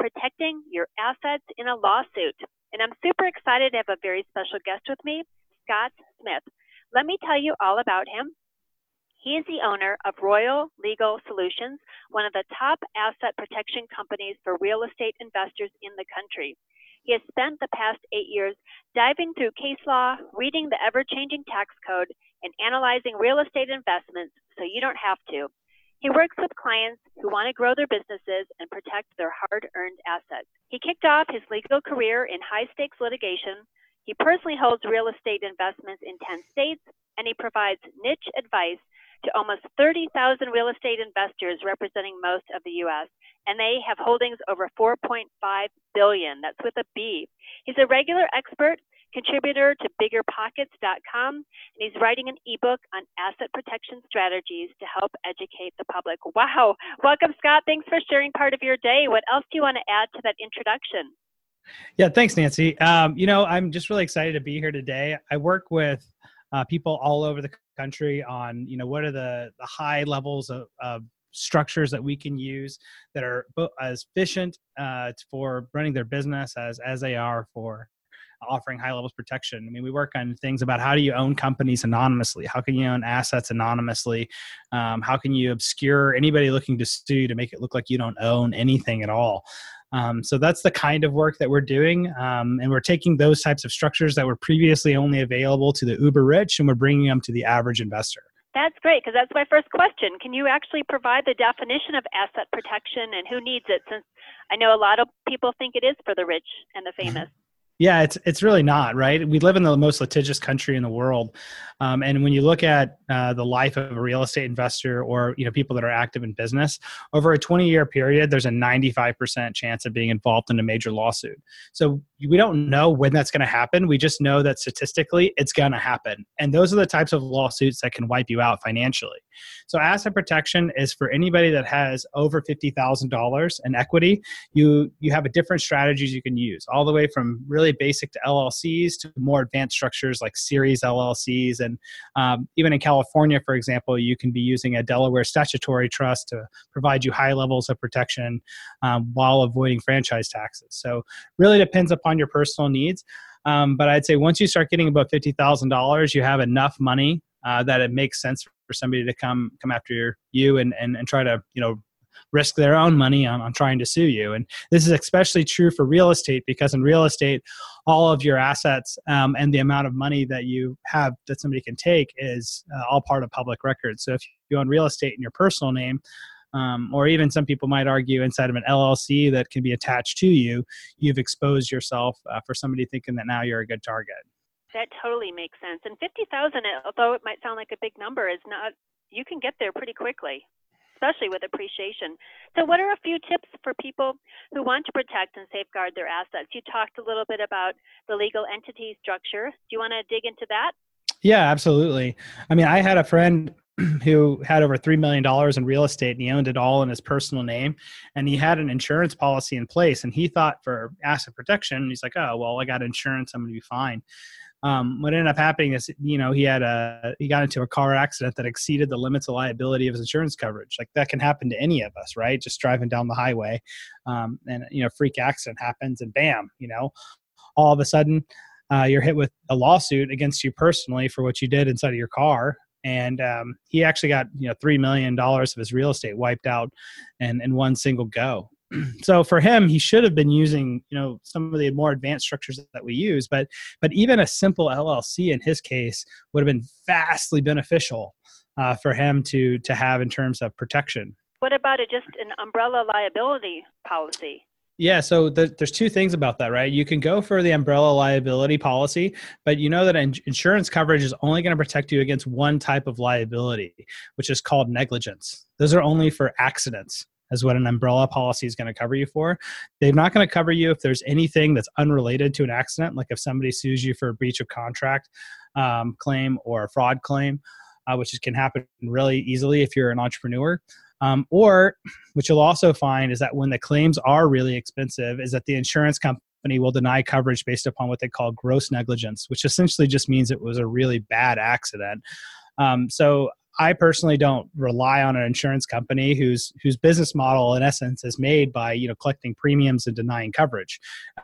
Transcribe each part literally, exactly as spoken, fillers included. protecting your assets in a lawsuit. And I'm super excited to have a very special guest with me, Scott Smith. Let me tell you all about him. He is the owner of Royal Legal Solutions, one of the top asset protection companies for real estate investors in the country. He has spent the past eight years diving through case law, reading the ever-changing tax code, and analyzing real estate investments so you don't have to. He works with clients who want to grow their businesses and protect their hard-earned assets. He kicked off his legal career in high-stakes litigation. He personally holds real estate investments in ten states, and he provides niche advice to almost thirty thousand real estate investors representing most of the U S, and they have holdings over four point five billion dollars. That's with a B. He's a regular expert contributor to bigger pockets dot com, and he's writing an ebook on asset protection strategies to help educate the public. Wow. Welcome, Scott. Thanks for sharing part of your day. What else do you want to add to that introduction? Yeah, thanks, Nancy. Um, you know, I'm just really excited to be here today. I work with uh, people all over the country on, you know, what are the, the high levels of, of structures that we can use that are as efficient uh, for running their business as, as they are for offering high levels of protection. I mean, we work on things about how do you own companies anonymously? How can you own assets anonymously? Um, how can you obscure anybody looking to sue to make it look like you don't own anything at all? Um, so that's the kind of work that we're doing. Um, and we're taking those types of structures that were previously only available to the uber rich, and we're bringing them to the average investor. That's great, because that's my first question. Can you actually provide the definition of asset protection and who needs it? Since I know a lot of people think it is for the rich and the famous. Yeah, it's it's really not, right? We live in the most litigious country in the world. Um, and when you look at uh, the life of a real estate investor or, you know, people that are active in business, over a twenty-year period, there's a ninety-five percent chance of being involved in a major lawsuit. So we don't know when that's going to happen. We just know that statistically, it's going to happen. And those are the types of lawsuits that can wipe you out financially. So asset protection is for anybody that has over fifty thousand dollars in equity. You you have a different strategies you can use, all the way from really basic to L L Cs to more advanced structures like series L L Cs. And um, even in California, for example, you can be using a Delaware statutory trust to provide you high levels of protection um, while avoiding franchise taxes. So really depends upon your personal needs. Um, but I'd say once you start getting above fifty thousand dollars, you have enough money uh, that it makes sense for somebody to come come after your, you and, and, and try to, you know, risk their own money on, on trying to sue you. And this is especially true for real estate, because in real estate, all of your assets um, and the amount of money that you have that somebody can take is uh, all part of public records. So if you own real estate in your personal name, um, or even some people might argue inside of an L L C that can be attached to you, you've exposed yourself uh, for somebody thinking that now you're a good target. That totally makes sense. And fifty thousand, although it might sound like a big number, is not. You can get there pretty quickly, especially with appreciation. So what are a few tips for people who want to protect and safeguard their assets? You talked a little bit about the legal entity structure. Do you want to dig into that? Yeah, absolutely. I mean, I had a friend who had over three million dollars in real estate, and he owned it all in his personal name. And he had an insurance policy in place, and he thought for asset protection, he's like, oh, well, I got insurance, I'm going to be fine. Um, what ended up happening is, you know, he had a, he got into a car accident that exceeded the limits of liability of his insurance coverage. Like, that can happen to any of us, right? Just driving down the highway, um, and, you know, freak accident happens, and bam, you know, all of a sudden, uh, you're hit with a lawsuit against you personally for what you did inside of your car. And, um, he actually got, you know, three million dollars of his real estate wiped out and in one single go. So for him, he should have been using, you know, some of the more advanced structures that we use, but but even a simple L L C in his case would have been vastly beneficial uh, for him to to have in terms of protection. What about it, just an umbrella liability policy? Yeah, so the, there's two things about that, right? You can go for the umbrella liability policy, but you know that in, insurance coverage is only going to protect you against one type of liability, which is called negligence. Those are only for accidents, is what an umbrella policy is going to cover you for. They're not going to cover you if there's anything that's unrelated to an accident, like if somebody sues you for a breach of contract um, claim or a fraud claim, uh, which can happen really easily if you're an entrepreneur. Um, or what you'll also find is that when the claims are really expensive is that the insurance company will deny coverage based upon what they call gross negligence, which essentially just means it was a really bad accident. Um, so I personally don't rely on an insurance company whose whose business model in essence is made by, you know, collecting premiums and denying coverage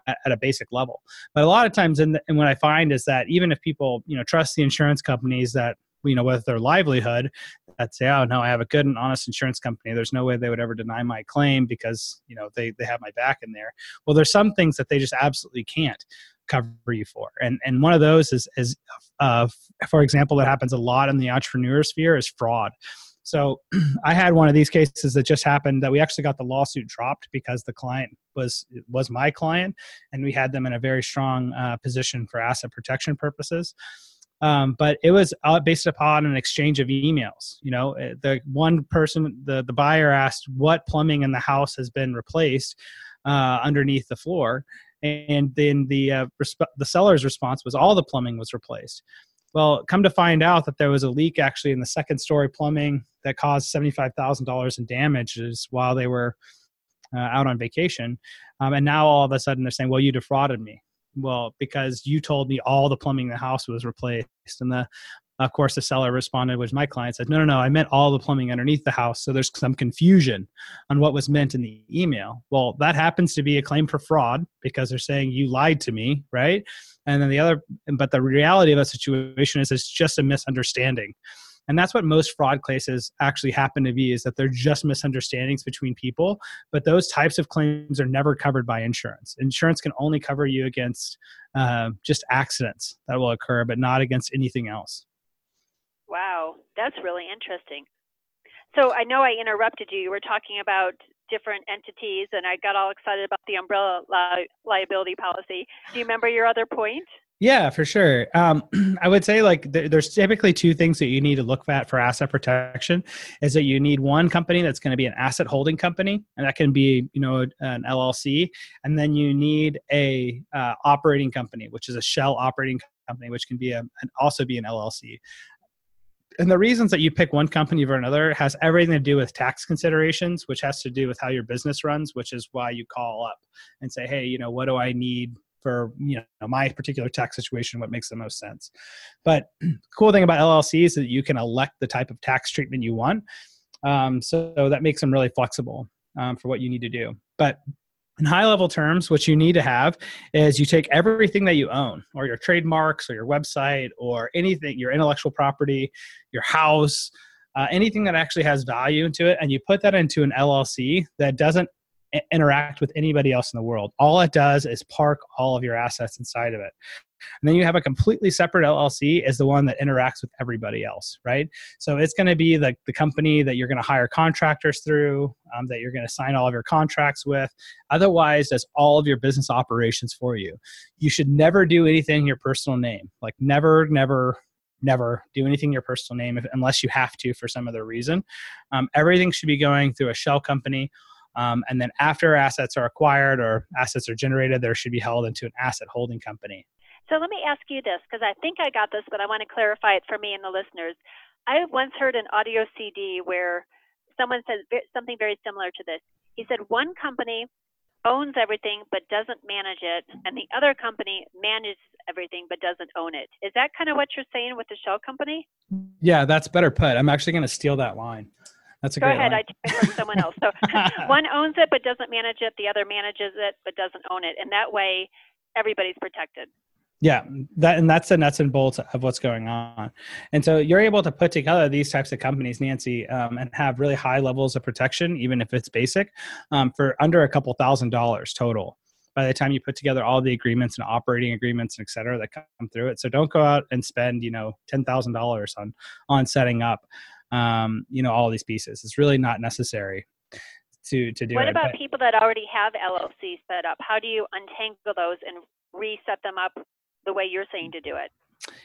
at, at a basic level. But a lot of times in the, and what I find is that even if people, you know, trust the insurance companies that, you know, with their livelihood, that say, oh, no, I have a good and honest insurance company. There's no way they would ever deny my claim because, you know, they, they have my back in there. Well, there's some things that they just absolutely can't cover you for. And and one of those is, is uh, for example, that happens a lot in the entrepreneur sphere is fraud. So I had one of these cases that just happened that we actually got the lawsuit dropped because the client was was my client and we had them in a very strong uh, position for asset protection purposes. Um, but it was based upon an exchange of emails. You know, the one person, the, the buyer asked what plumbing in the house has been replaced uh, underneath the floor. And then the, uh, resp- the seller's response was all the plumbing was replaced. Well, come to find out that there was a leak actually in the second story plumbing that caused seventy-five thousand dollars in damages while they were uh, out on vacation. Um, and now all of a sudden they're saying, well, you defrauded me. Well, because you told me all the plumbing in the house was replaced. And the, of course, the seller responded, which my client said, no, no, no, I meant all the plumbing underneath the house. So there's some confusion on what was meant in the email. Well, that happens to be a claim for fraud because they're saying you lied to me, right? And then the other, but the reality of that situation is it's just a misunderstanding. And that's what most fraud cases actually happen to be, is that they're just misunderstandings between people. But those types of claims are never covered by insurance. Insurance can only cover you against uh, just accidents that will occur, but not against anything else. Wow, that's really interesting. So I know I interrupted you. You were talking about different entities, and I got all excited about the umbrella li- liability policy. Do you remember your other point? Yeah, for sure. Um, I would say like th- there's typically two things that you need to look at for asset protection is that you need one company that's going to be an asset holding company, and that can be, you know, an L L C. And then you need a uh, operating company, which is a shell operating company, which can be a, and also be an L L C. And the reasons that you pick one company over another has everything to do with tax considerations, which has to do with how your business runs, which is why you call up and say, hey, you know, what do I need for, you know, my particular tax situation, what makes the most sense. But the cool thing about L L C is that you can elect the type of tax treatment you want. Um, so that makes them really flexible um, for what you need to do. But in high level terms, what you need to have is you take everything that you own, or your trademarks or your website or anything, your intellectual property, your house, uh, anything that actually has value into it. And you put that into an L L C that doesn't interact with anybody else in the world. All it does is park all of your assets inside of it. And then you have a completely separate L L C is the one that interacts with everybody else, right? So it's going to be like the, the company that you're going to hire contractors through, um, that you're going to sign all of your contracts with. Otherwise, does all of your business operations for you. You should never do anything in your personal name. Like never, never, never do anything in your personal name if, unless you have to for some other reason. Um, everything should be going through a shell company. Um, and then after assets are acquired or assets are generated, there should be held into an asset holding company. So let me ask you this, because I think I got this, but I want to clarify it for me and the listeners. I once heard an audio C D where someone said something very similar to this. He said one company owns everything but doesn't manage it, and the other company manages everything but doesn't own it. Is that kind of what you're saying with the shell company? Yeah, that's better put. I'm actually going to steal that line. That's a Go ahead. Line. I took it from someone else. So one owns it but doesn't manage it. The other manages it but doesn't own it. And that way, everybody's protected. Yeah, that and that's the nuts and bolts of what's going on. And so you're able to put together these types of companies, Nancy, um, and have really high levels of protection, even if it's basic, um, for under a couple thousand dollars total. By the time you put together all the agreements and operating agreements and et cetera that come through it. So don't go out and spend, you know, ten thousand dollars on on setting up um, you know, all these pieces. It's really not necessary to, to do it. What about people that already have L L Cs set up? How do you untangle those and reset them up the way you're saying to do it?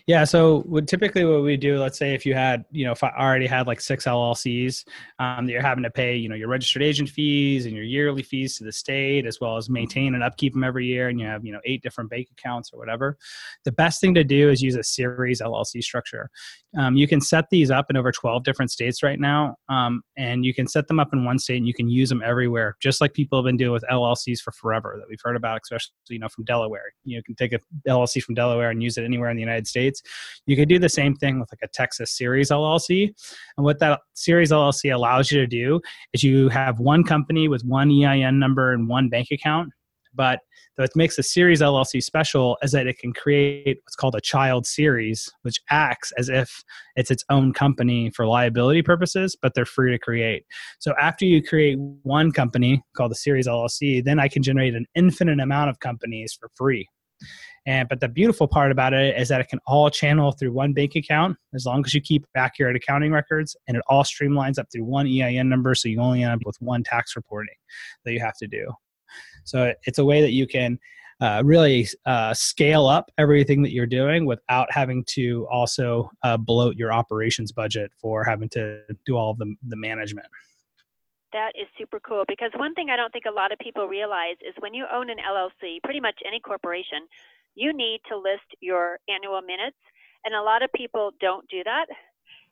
Yeah. So would typically what we do, let's say if you had, you know, if I already had like six L L Cs um, that you're having to pay, you know, your registered agent fees and your yearly fees to the state, as well as maintain and upkeep them every year. And you have, you know, eight different bank accounts or whatever. The best thing to do is use a series L L C structure. Um, you can set these up in over twelve different states right now. Um, and you can set them up in one state and you can use them everywhere, just like people have been doing with L L Cs for forever that we've heard about, especially, you know, from Delaware. You can take an L L C from Delaware and use it anywhere in the United States. You could do the same thing with like a Texas series L L C. And what that series L L C allows you to do is you have one company with one E I N number and one bank account. But what makes a series L L C special is that it can create what's called a child series, which acts as if it's its own company for liability purposes, but they're free to create. So after you create one company called the series L L C, then I can generate an infinite amount of companies for free. And, but the beautiful part about it is that it can all channel through one bank account as long as you keep accurate accounting records, and it all streamlines up through one E I N number. So you only end up with one tax reporting that you have to do. So it's a way that you can uh, really uh, scale up everything that you're doing without having to also uh, bloat your operations budget for having to do all of the, the management. That is super cool, because one thing I don't think a lot of people realize is when you own an L L C, pretty much any corporation, you need to list your annual minutes, and a lot of people don't do that,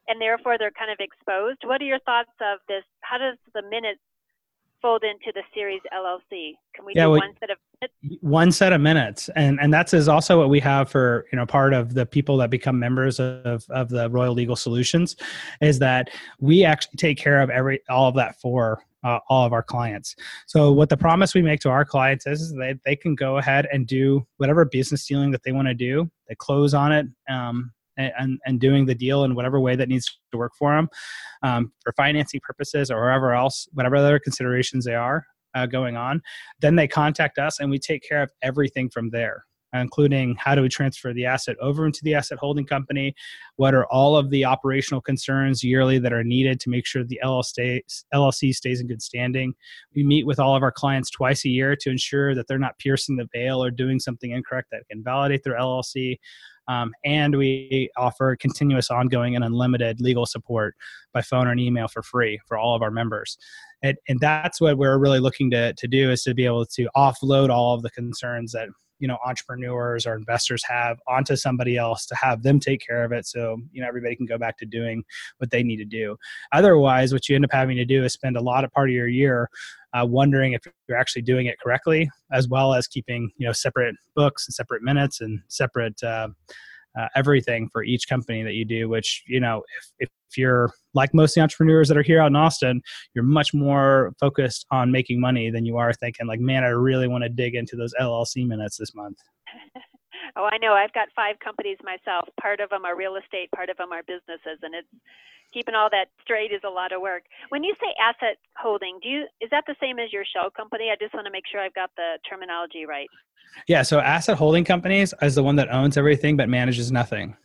and therefore they're kind of exposed. What are your thoughts of this? How does the minutes fold into the series L L C? Can we yeah, do well, one set of minutes? One set of minutes. And and that's is also what we have for, you know, part of the people that become members of, of the Royal Legal Solutions, is that we actually take care of every all of that for uh, all of our clients. So what the promise we make to our clients is, is that they can go ahead and do whatever business dealing that they want to do. They close on it. Um, And, and doing the deal in whatever way that needs to work for them, um, for financing purposes or whatever else, whatever other considerations they are uh, going on, then they contact us and we take care of everything from there, including how do we transfer the asset over into the asset holding company, what are all of the operational concerns yearly that are needed to make sure the L L C stays in good standing. We meet with all of our clients twice a year to ensure that they're not piercing the veil or doing something incorrect that can validate their L L C. Um, and we offer continuous, ongoing, and unlimited legal support by phone or an email for free for all of our members. And, and that's what we're really looking to, to do, is to be able to offload all of the concerns that, you know, entrepreneurs or investors have onto somebody else to have them take care of it. So, you know, everybody can go back to doing what they need to do. Otherwise, what you end up having to do is spend a lot of part of your year uh, wondering if you're actually doing it correctly, as well as keeping, you know, separate books and separate minutes and separate uh, uh, everything for each company that you do, which, you know, if, if If you're like most of the entrepreneurs that are here out in Austin, you're much more focused on making money than you are thinking like, man, I really want to dig into those L L C minutes this month. Oh, I know. I've got five companies myself. Part of them are real estate, part of them are businesses, and it's keeping all that straight is a lot of work. When you say asset holding, do you is that the same as your shell company? I just want to make sure I've got the terminology right. Yeah. So asset holding companies is the one that owns everything but manages nothing.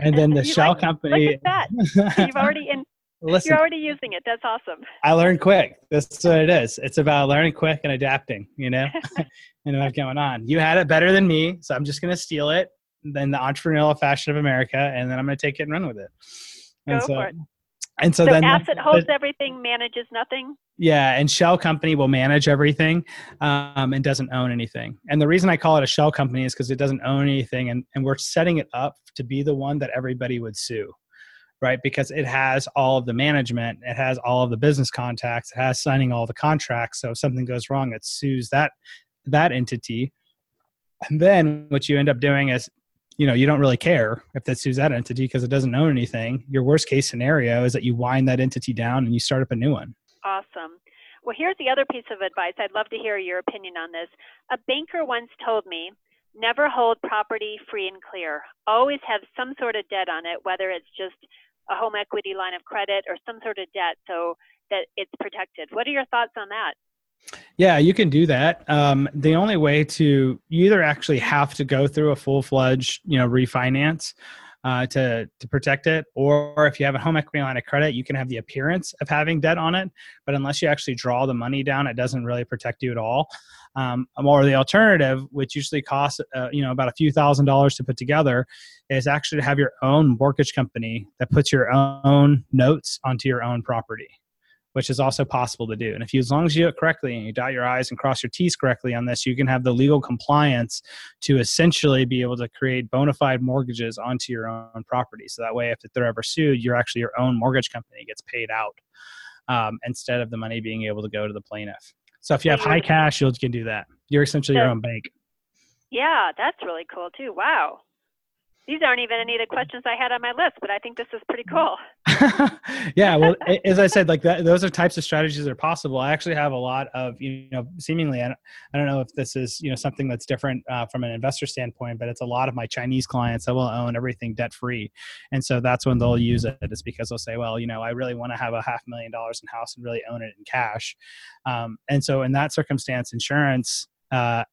And then the shell like, company. Look at that. You've already in, Listen, you're already using it. That's awesome. I learned quick. That's what it is. It's about learning quick and adapting, you know, and what's going on. You had it better than me, so I'm just going to steal it, then the entrepreneurial fashion of America, and then I'm going to take it and run with it. And Go so, for it. And so, so then asset holds the, everything, manages nothing. Yeah. And shell company will manage everything um, and doesn't own anything. And the reason I call it a shell company is because it doesn't own anything. And, and we're setting it up to be the one that everybody would sue, right? Because it has all of the management. It has all of the business contacts. It has signing all the contracts. So if something goes wrong, it sues that, that entity. And then what you end up doing is, you know, you don't really care if that sues that entity because it doesn't own anything. Your worst case scenario is that you wind that entity down and you start up a new one. Awesome. Well, here's the other piece of advice. I'd love to hear your opinion on this. A banker once told me, never hold property free and clear. Always have some sort of debt on it, whether it's just a home equity line of credit or some sort of debt so that it's protected. What are your thoughts on that? Yeah, you can do that. Um, the only way to, you either actually have to go through a full-fledged, you know, refinance, uh, to, to protect it. Or if you have a home equity line of credit, you can have the appearance of having debt on it, but unless you actually draw the money down, it doesn't really protect you at all. Um, or the alternative, which usually costs uh, you know about a few thousand dollars to put together, is actually to have your own mortgage company that puts your own notes onto your own property, which is also possible to do. And if you, as long as you do it correctly and you dot your I's and cross your T's correctly on this, you can have the legal compliance to essentially be able to create bona fide mortgages onto your own property. So that way, if they're ever sued, you're actually your own mortgage company gets paid out um, instead of the money being able to go to the plaintiff. So if you have high cash, you can do that. You're essentially your own bank. Yeah, that's really cool too. Wow. These aren't even any of the questions I had on my list, but I think this is pretty cool. Yeah, well, as I said, like that, those are types of strategies that are possible. I actually have a lot of, you know, seemingly, I don't, I don't know if this is, you know, something that's different uh, from an investor standpoint, but it's a lot of my Chinese clients that will own everything debt-free. And so that's when they'll use it, is because they'll say, well, you know, I really want to have a half million dollars in house and really own it in cash. Um, and so in that circumstance, insurance, uh,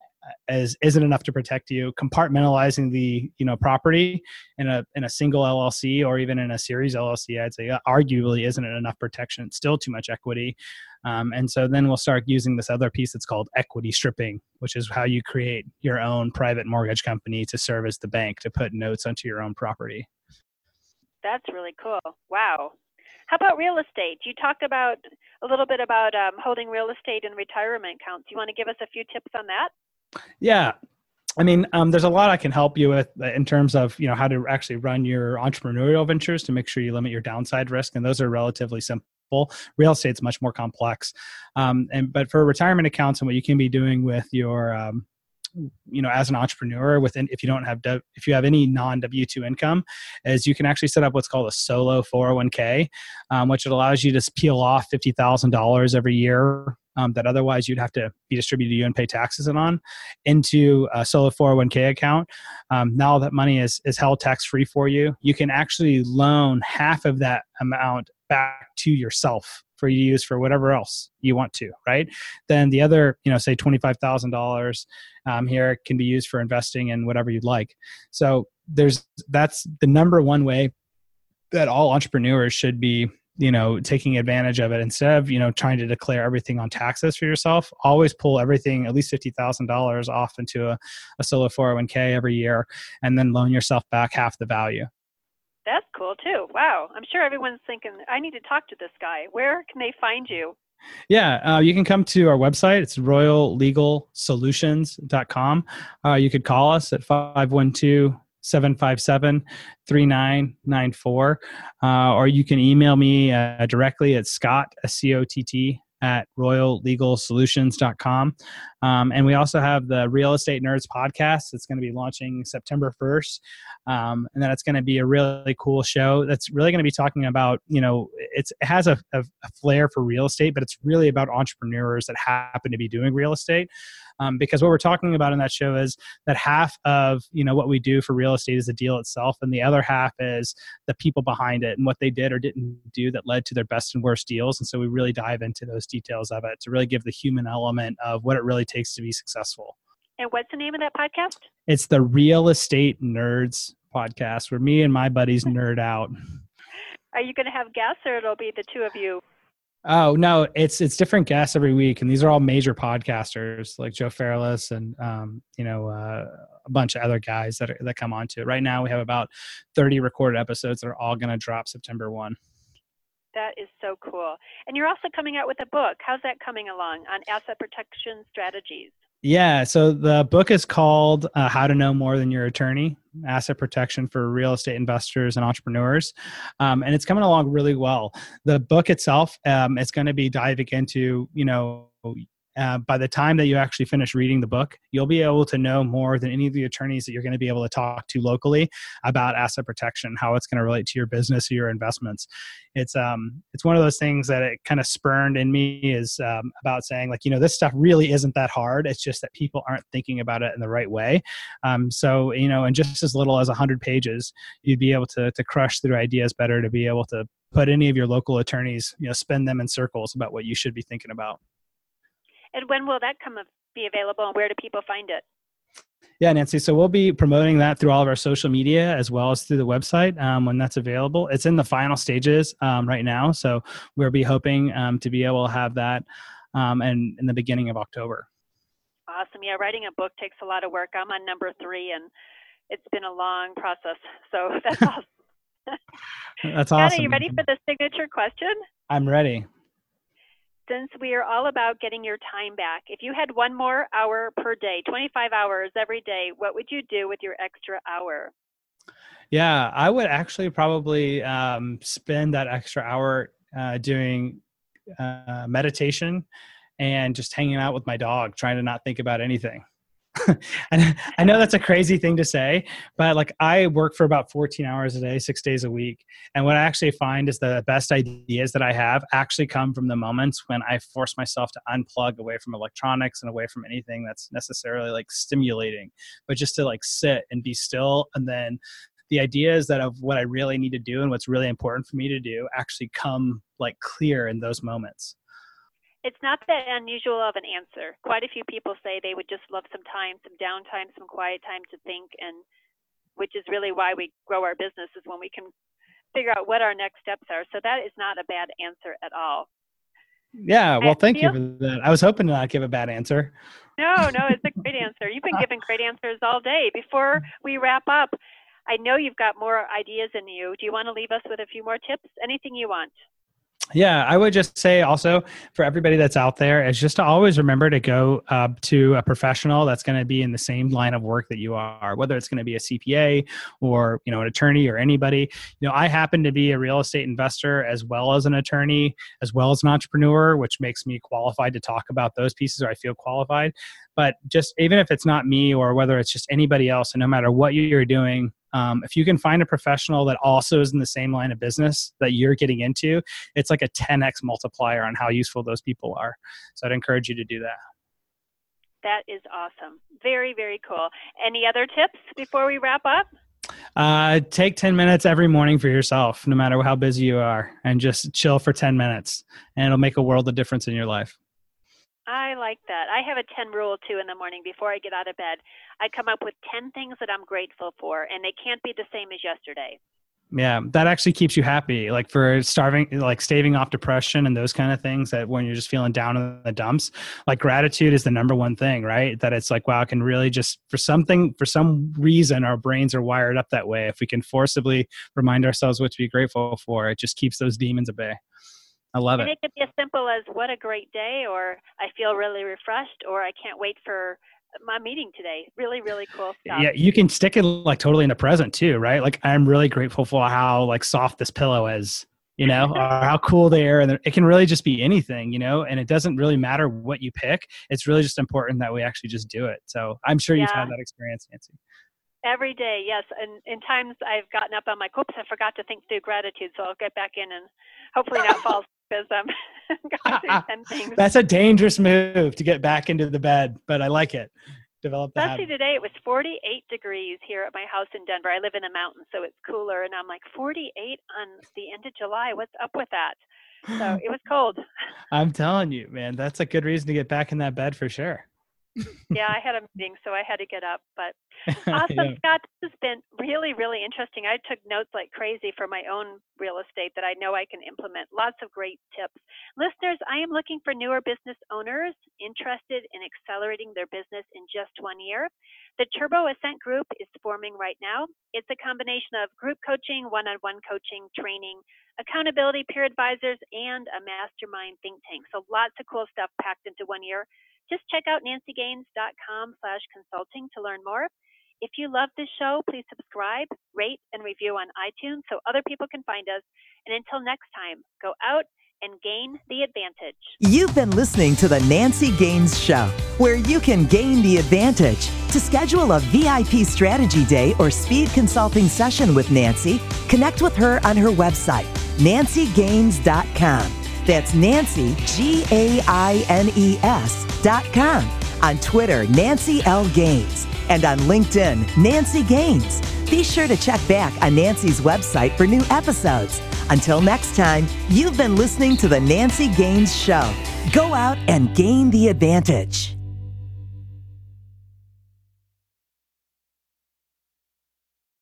As isn't enough to protect you. Compartmentalizing the you know property in a in a single L L C or even in a series L L C, I'd say uh, arguably isn't enough protection. It's still too much equity, um, and so then we'll start using this other piece that's called equity stripping, which is how you create your own private mortgage company to serve as the bank to put notes onto your own property. That's really cool. Wow. How about real estate? You talked about a little bit about um, holding real estate in retirement accounts. You want to give us a few tips on that? Yeah. I mean, um, there's a lot I can help you with in terms of, you know, how to actually run your entrepreneurial ventures to make sure you limit your downside risk. And those are relatively simple. Real estate's much more complex. Um, and, but for retirement accounts and what you can be doing with your, um, you know, as an entrepreneur within, if you don't have, if you have any non-W two income, is you can actually set up what's called a solo four oh one k, um, which it allows you to peel off fifty thousand dollars every year Um, that otherwise you'd have to be distributed to you and pay taxes and on into a solo four oh one k account. Um, now that money is is held tax-free for you. You can actually loan half of that amount back to yourself for you to use for whatever else you want to, right? Then the other, you know, say twenty-five thousand dollars um, here can be used for investing in whatever you'd like. So there's that's the number one way that all entrepreneurs should be you know, taking advantage of it. Instead of, you know, trying to declare everything on taxes for yourself, always pull everything, at least fifty thousand dollars off into a, a solo four oh one k every year, and then loan yourself back half the value. That's cool too. Wow. I'm sure everyone's thinking, I need to talk to this guy. Where can they find you? Yeah, uh, you can come to our website. It's royal legal solutions dot com. Uh, you could call us at five one two, seven five seven, three nine nine four, uh, or you can email me uh, directly at Scott, S C O T T, at royal legal solutions dot com. Um, and we also have the Real Estate Nerds Podcast that's going to be launching September first. Um, and that's going to be a really cool show that's really going to be talking about, you know, it's, it has a, a, a flair for real estate, but it's really about entrepreneurs that happen to be doing real estate. Um, because what we're talking about in that show is that half of, you know, what we do for real estate is the deal itself. And the other half is the people behind it and what they did or didn't do that led to their best and worst deals. And so we really dive into those details of it to really give the human element of what it really takes to be successful. And what's the name of that podcast? It's the Real Estate Nerds Podcast, where me and my buddies nerd out. Are you going to have guests, or it'll be the two of you? Oh, no, it's it's different guests every week. And these are all major podcasters like Joe Fairless and, um, you know, uh, a bunch of other guys that, are, that come on to it. Right now, we have about thirty recorded episodes that are all going to drop September first. That is so cool. And you're also coming out with a book. How's that coming along on asset protection strategies? Yeah. So the book is called uh, How to Know More Than Your Attorney, Asset Protection for Real Estate Investors and Entrepreneurs. Um, and it's coming along really well. The book itself um, is going to be diving into, you know, Uh, by the time that you actually finish reading the book, you'll be able to know more than any of the attorneys that you're going to be able to talk to locally about asset protection, how it's going to relate to your business or your investments. It's um, it's one of those things that it kind of spurned in me is um, about saying like, you know, this stuff really isn't that hard. It's just that people aren't thinking about it in the right way. Um, so, you know, in just as little as one hundred pages, you'd be able to to crush through ideas better, to be able to put any of your local attorneys, you know, spin them in circles about what you should be thinking about. And when will that come be available, and where do people find it? Yeah, Nancy. So we'll be promoting that through all of our social media as well as through the website um, when that's available. It's in the final stages um, right now. So we'll be hoping um, to be able to have that um, and in the beginning of October. Awesome. Yeah, writing a book takes a lot of work. I'm on number three and it's been a long process. So that's awesome. That's awesome. Scott, are you ready for the signature question? I'm ready. Since we are all about getting your time back, if you had one more hour per day, twenty-five hours every day, what would you do with your extra hour? Yeah, I would actually probably um, spend that extra hour uh, doing uh, meditation and just hanging out with my dog, trying to not think about anything. And I know that's a crazy thing to say, but like I work for about fourteen hours a day, six days a week. And what I actually find is the best ideas that I have actually come from the moments when I force myself to unplug away from electronics and away from anything that's necessarily like stimulating, but just to like sit and be still. And then the ideas that of what I really need to do and what's really important for me to do actually come like clear in those moments. It's not that unusual of an answer. Quite a few people say they would just love some time, some downtime, some quiet time to think, and which is really why we grow our business is when we can figure out what our next steps are. So that is not a bad answer at all. Yeah, well, thank you for that. I was hoping to not give a bad answer. No, no, it's a great answer. You've been giving great answers all day. Before we wrap up, I know you've got more ideas in you. Do you want to leave us with a few more tips? Anything you want? Yeah, I would just say also for everybody that's out there is just to always remember to go uh, to a professional that's going to be in the same line of work that you are, whether it's going to be a C P A or, you know, an attorney or anybody. You know, I happen to be a real estate investor as well as an attorney, as well as an entrepreneur, which makes me qualified to talk about those pieces, or I feel qualified. But just even if it's not me or whether it's just anybody else, and no matter what you're doing, Um, if you can find a professional that also is in the same line of business that you're getting into, it's like a ten X multiplier on how useful those people are. So I'd encourage you to do that. That is awesome. Very, very cool. Any other tips before we wrap up? Uh, take ten minutes every morning for yourself, no matter how busy you are, and just chill for ten minutes, and it'll make a world of difference in your life. I like that. I have a ten rule too in the morning before I get out of bed. I come up with ten things that I'm grateful for, and they can't be the same as yesterday. Yeah, that actually keeps you happy. Like for starving, like staving off depression and those kind of things that when you're just feeling down in the dumps, like gratitude is the number one thing, right? That it's like, wow, I can really just for something, for some reason, our brains are wired up that way. If we can forcibly remind ourselves what to be grateful for, it just keeps those demons at bay. I love it. And it could be as simple as what a great day, or I feel really refreshed, or I can't wait for my meeting today. Really, really cool stuff. Yeah, you can stick it like totally in the present too, right? Like I'm really grateful for how like soft this pillow is, you know, or how cool they are. And it can really just be anything, you know, and it doesn't really matter what you pick. It's really just important that we actually just do it. So I'm sure yeah. you've had that experience, Nancy. Every day, yes. And in times I've gotten up on my coops, I forgot to think through gratitude. So I'll get back in and hopefully not fall. Because um, things. That's a dangerous move to get back into the bed, but I like it. Develop that. Especially today, it was forty-eight degrees here at my house in Denver. I live in a mountain, so it's cooler, and I'm like forty-eight on the end of July. What's up with that? So it was cold. I'm telling you, man, that's a good reason to get back in that bed for sure. Yeah, I had a meeting, so I had to get up. But awesome, yeah. Scott, this has been really, really interesting. I took notes like crazy for my own real estate that I know I can implement. Lots of great tips. Listeners, I am looking for newer business owners interested in accelerating their business in just one year. The Turbo Ascent Group is forming right now. It's a combination of group coaching, one-on-one coaching, training, accountability, peer advisors, and a mastermind think tank. So lots of cool stuff packed into one year. Just check out nancygaines.com slash consulting to learn more. If you love this show, please subscribe, rate, and review on iTunes so other people can find us. And until next time, go out and gain the advantage. You've been listening to The Nancy Gaines Show, where you can gain the advantage. To schedule a V I P strategy day or speed consulting session with Nancy, connect with her on her website, nancy gaines dot com. That's Nancy, G A I N E S, dot com. On Twitter, Nancy L. Gaines. And on LinkedIn, Nancy Gaines. Be sure to check back on Nancy's website for new episodes. Until next time, you've been listening to The Nancy Gaines Show. Go out and gain the advantage.